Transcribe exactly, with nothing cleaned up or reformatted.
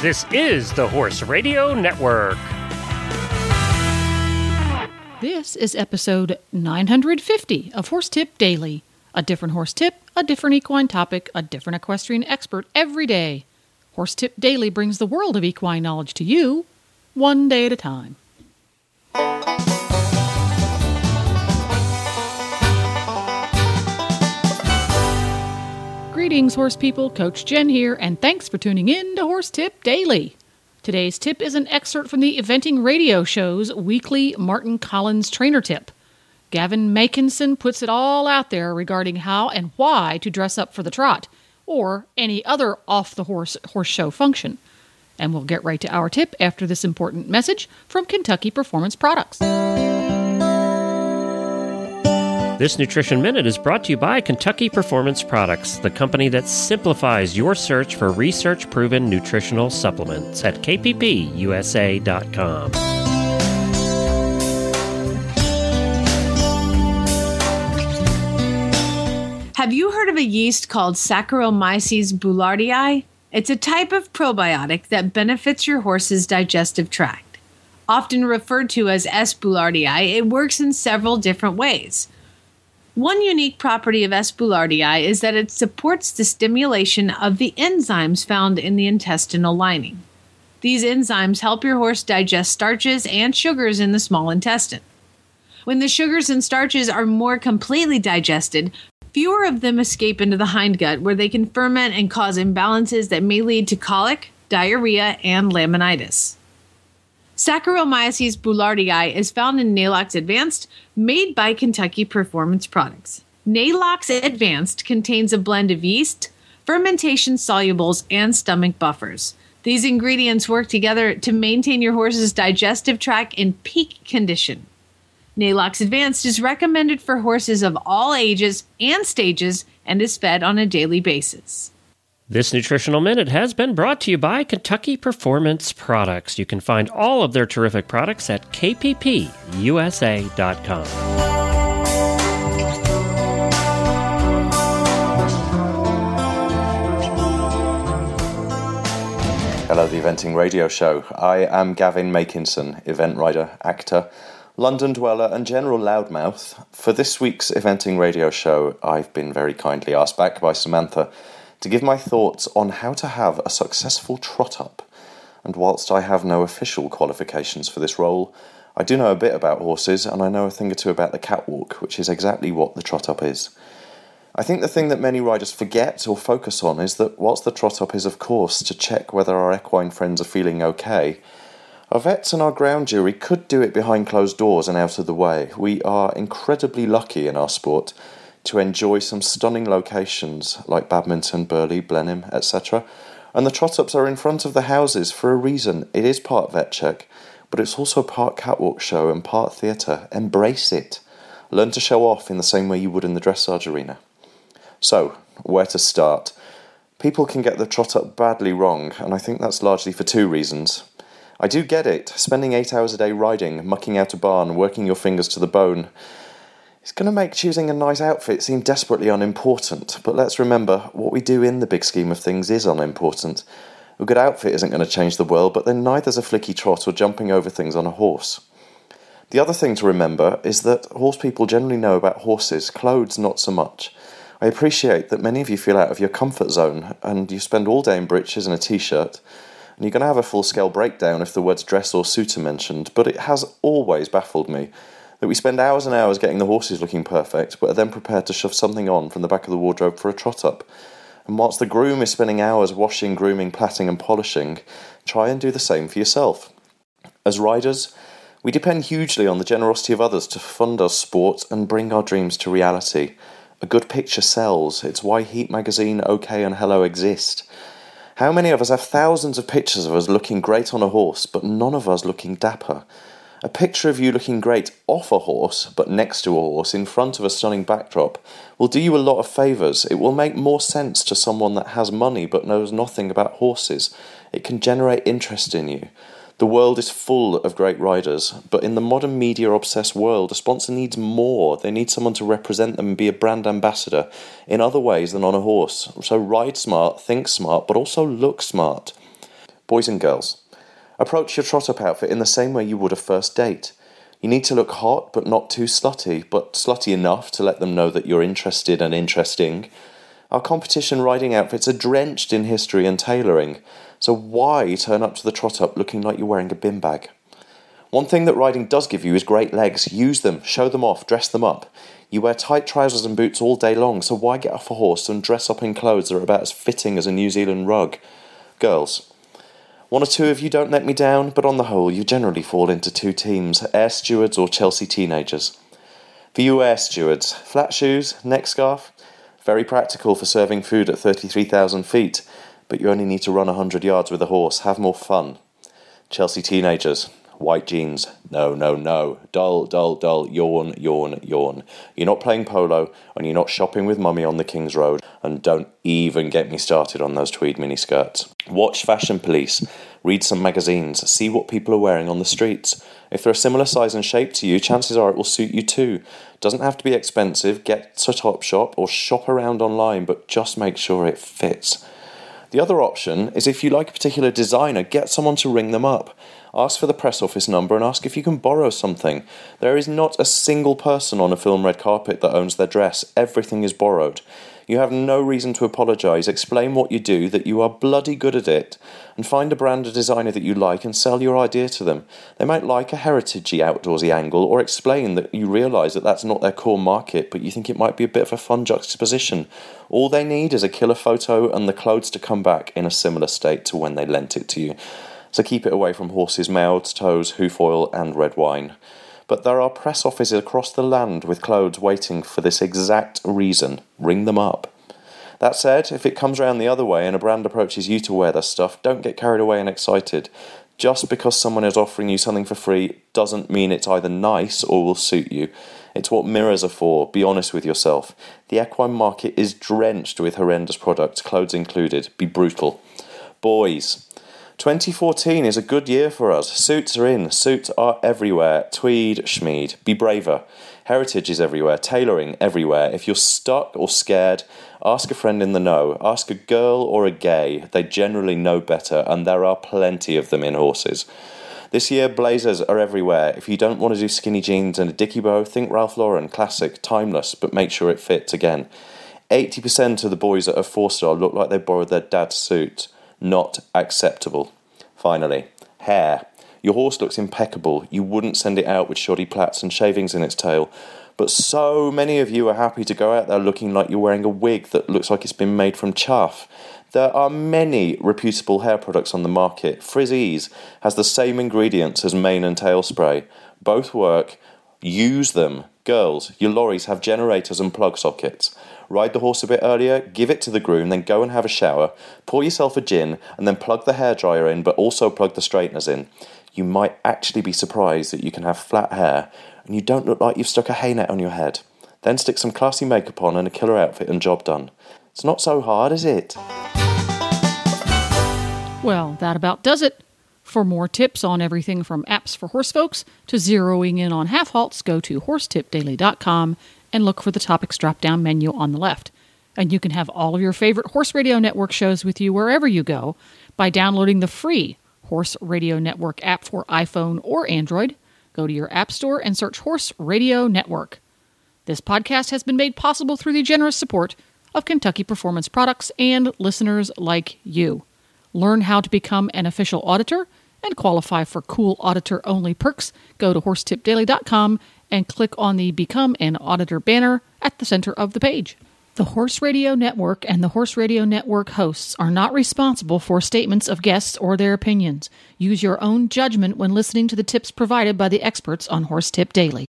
This is the Horse Radio Network. This is episode nine hundred fifty of Horse Tip Daily. A different horse tip, a different equine topic, a different equestrian expert every day. Horse Tip Daily brings the world of equine knowledge to you, one day at a time. Greetings, horse people. Coach Jen here, and thanks for tuning in to Horse Tip Daily. Today's tip is an excerpt from the Eventing Radio Show's weekly Martin Collins trainer tip. Gavin Makinson puts it all out there regarding how and why to dress up for the trot, or any other off-the-horse horse show function. And we'll get right to our tip after this important message from Kentucky Performance Products. This Nutrition Minute is brought to you by Kentucky Performance Products, the company that simplifies your search for research-proven nutritional supplements at k p p u s a dot com. Have you heard of a yeast called Saccharomyces boulardii? It's a type of probiotic that benefits your horse's digestive tract. Often referred to as S. boulardii, it works in several different ways. One unique property of S. boulardii is that it supports the stimulation of the enzymes found in the intestinal lining. These enzymes help your horse digest starches and sugars in the small intestine. When the sugars and starches are more completely digested, fewer of them escape into the hindgut, where they can ferment and cause imbalances that may lead to colic, diarrhea, and laminitis. Saccharomyces boulardii is found in Nalox Advanced, made by Kentucky Performance Products. Nalox Advanced contains a blend of yeast, fermentation solubles, and stomach buffers. These ingredients work together to maintain your horse's digestive tract in peak condition. Nalox Advanced is recommended for horses of all ages and stages and is fed on a daily basis. This Nutritional Minute has been brought to you by Kentucky Performance Products. You can find all of their terrific products at k p p u s a dot com. Hello, the Eventing Radio Show. I am Gavin Makinson, event rider, actor, London dweller, and general loudmouth. For this week's Eventing Radio Show, I've been very kindly asked back by Samantha to give my thoughts on how to have a successful trot-up. And whilst I have no official qualifications for this role, I do know a bit about horses, and I know a thing or two about the catwalk, which is exactly what the trot-up is. I think the thing that many riders forget or focus on is that whilst the trot-up is, of course, to check whether our equine friends are feeling okay, our vets and our ground jury could do it behind closed doors and out of the way. We are incredibly lucky in our sport to enjoy some stunning locations like Badminton, Burley, Blenheim, et cetera. And the trot-ups are in front of the houses for a reason. It is part vet check, but it's also part catwalk show and part theatre. Embrace it. Learn to show off in the same way you would in the dressage arena. So, where to start? People can get the trot-up badly wrong, and I think that's largely for two reasons. I do get it. Spending eight hours a day riding, mucking out a barn, working your fingers to the bone, it's going to make choosing a nice outfit seem desperately unimportant, but let's remember, what we do in the big scheme of things is unimportant. A good outfit isn't going to change the world, but then neither's a flicky trot or jumping over things on a horse. The other thing to remember is that horse people generally know about horses, clothes not so much. I appreciate that many of you feel out of your comfort zone, and you spend all day in breeches and a t-shirt, and you're going to have a full-scale breakdown if the words dress or suit are mentioned, but it has always baffled me that we spend hours and hours getting the horses looking perfect, but are then prepared to shove something on from the back of the wardrobe for a trot-up. And whilst the groom is spending hours washing, grooming, plaiting and polishing, try and do the same for yourself. As riders, we depend hugely on the generosity of others to fund our sport and bring our dreams to reality. A good picture sells. It's why Heat Magazine, OK and Hello exist. How many of us have thousands of pictures of us looking great on a horse, but none of us looking dapper? A picture of you looking great off a horse, but next to a horse, in front of a stunning backdrop, will do you a lot of favours. It will make more sense to someone that has money but knows nothing about horses. It can generate interest in you. The world is full of great riders, but in the modern media-obsessed world, a sponsor needs more. They need someone to represent them and be a brand ambassador in other ways than on a horse. So ride smart, think smart, but also look smart. Boys and girls, approach your trot-up outfit in the same way you would a first date. You need to look hot, but not too slutty, but slutty enough to let them know that you're interested and interesting. Our competition riding outfits are drenched in history and tailoring, so why turn up to the trot-up looking like you're wearing a bin bag? One thing that riding does give you is great legs. Use them, show them off, dress them up. You wear tight trousers and boots all day long, so why get off a horse and dress up in clothes that are about as fitting as a New Zealand rug? Girls, one or two of you don't let me down, but on the whole, you generally fall into two teams, air stewards or Chelsea teenagers. For you air stewards, flat shoes, neck scarf, very practical for serving food at thirty-three thousand feet, but you only need to run one hundred yards with a horse. Have more fun. Chelsea teenagers, white jeans, no, no, no, dull, dull, dull, yawn, yawn, yawn. You're not playing polo and you're not shopping with mummy on the King's Road, and don't even get me started on those tweed miniskirts. Watch Fashion Police, read some magazines, see what people are wearing on the streets. If they're a similar size and shape to you, chances are it will suit you too. Doesn't have to be expensive, get to Topshop or shop around online, but just make sure it fits. The other option is if you like a particular designer, get someone to ring them up. Ask for the press office number and ask if you can borrow something. There is not a single person on a film red carpet that owns their dress. Everything is borrowed. You have no reason to apologise. Explain what you do, that you are bloody good at it, and find a brand or designer that you like and sell your idea to them. They might like a heritagey, outdoorsy angle, or explain that you realise that that's not their core market, but you think it might be a bit of a fun juxtaposition. All they need is a killer photo and the clothes to come back in a similar state to when they lent it to you. So keep it away from horses' mouths, toes, hoof oil and red wine. But there are press offices across the land with clothes waiting for this exact reason. Ring them up. That said, if it comes round the other way and a brand approaches you to wear their stuff, don't get carried away and excited. Just because someone is offering you something for free doesn't mean it's either nice or will suit you. It's what mirrors are for. Be honest with yourself. The equine market is drenched with horrendous products, clothes included. Be brutal. Boys, twenty fourteen is a good year for us. Suits are in. Suits are everywhere. Tweed, schmeed. Be braver. Heritage is everywhere. Tailoring, everywhere. If you're stuck or scared, ask a friend in the know. Ask a girl or a gay. They generally know better, and there are plenty of them in horses. This year, blazers are everywhere. If you don't want to do skinny jeans and a dicky bow, think Ralph Lauren. Classic, timeless, but make sure it fits again. eighty percent of the boys at a four-star look like they borrowed their dad's suit. Not acceptable. Finally, hair. Your horse looks impeccable. You wouldn't send it out with shoddy plaits and shavings in its tail. But so many of you are happy to go out there looking like you're wearing a wig that looks like it's been made from chaff. There are many reputable hair products on the market. Frizz-Ease has the same ingredients as mane and tail spray. Both work. Use them. Girls, your lorries have generators and plug sockets. Ride the horse a bit earlier, give it to the groom, then go and have a shower, pour yourself a gin, and then plug the hairdryer in, but also plug the straighteners in. You might actually be surprised that you can have flat hair, and you don't look like you've stuck a haynet on your head. Then stick some classy makeup on and a killer outfit and job done. It's not so hard, is it? Well, that about does it. For more tips on everything from apps for horse folks to zeroing in on half halts, go to horse tip daily dot com and look for the topics drop-down menu on the left. And you can have all of your favorite Horse Radio Network shows with you wherever you go by downloading the free Horse Radio Network app for iPhone or Android. Go to your app store and search Horse Radio Network. This podcast has been made possible through the generous support of Kentucky Performance Products and listeners like you. Learn how to become an official auditor and qualify for cool auditor-only perks. Go to horse tip daily dot com and click on the Become an Auditor banner at the center of the page. The Horse Radio Network and the Horse Radio Network hosts are not responsible for statements of guests or their opinions. Use your own judgment when listening to the tips provided by the experts on Horse Tip Daily.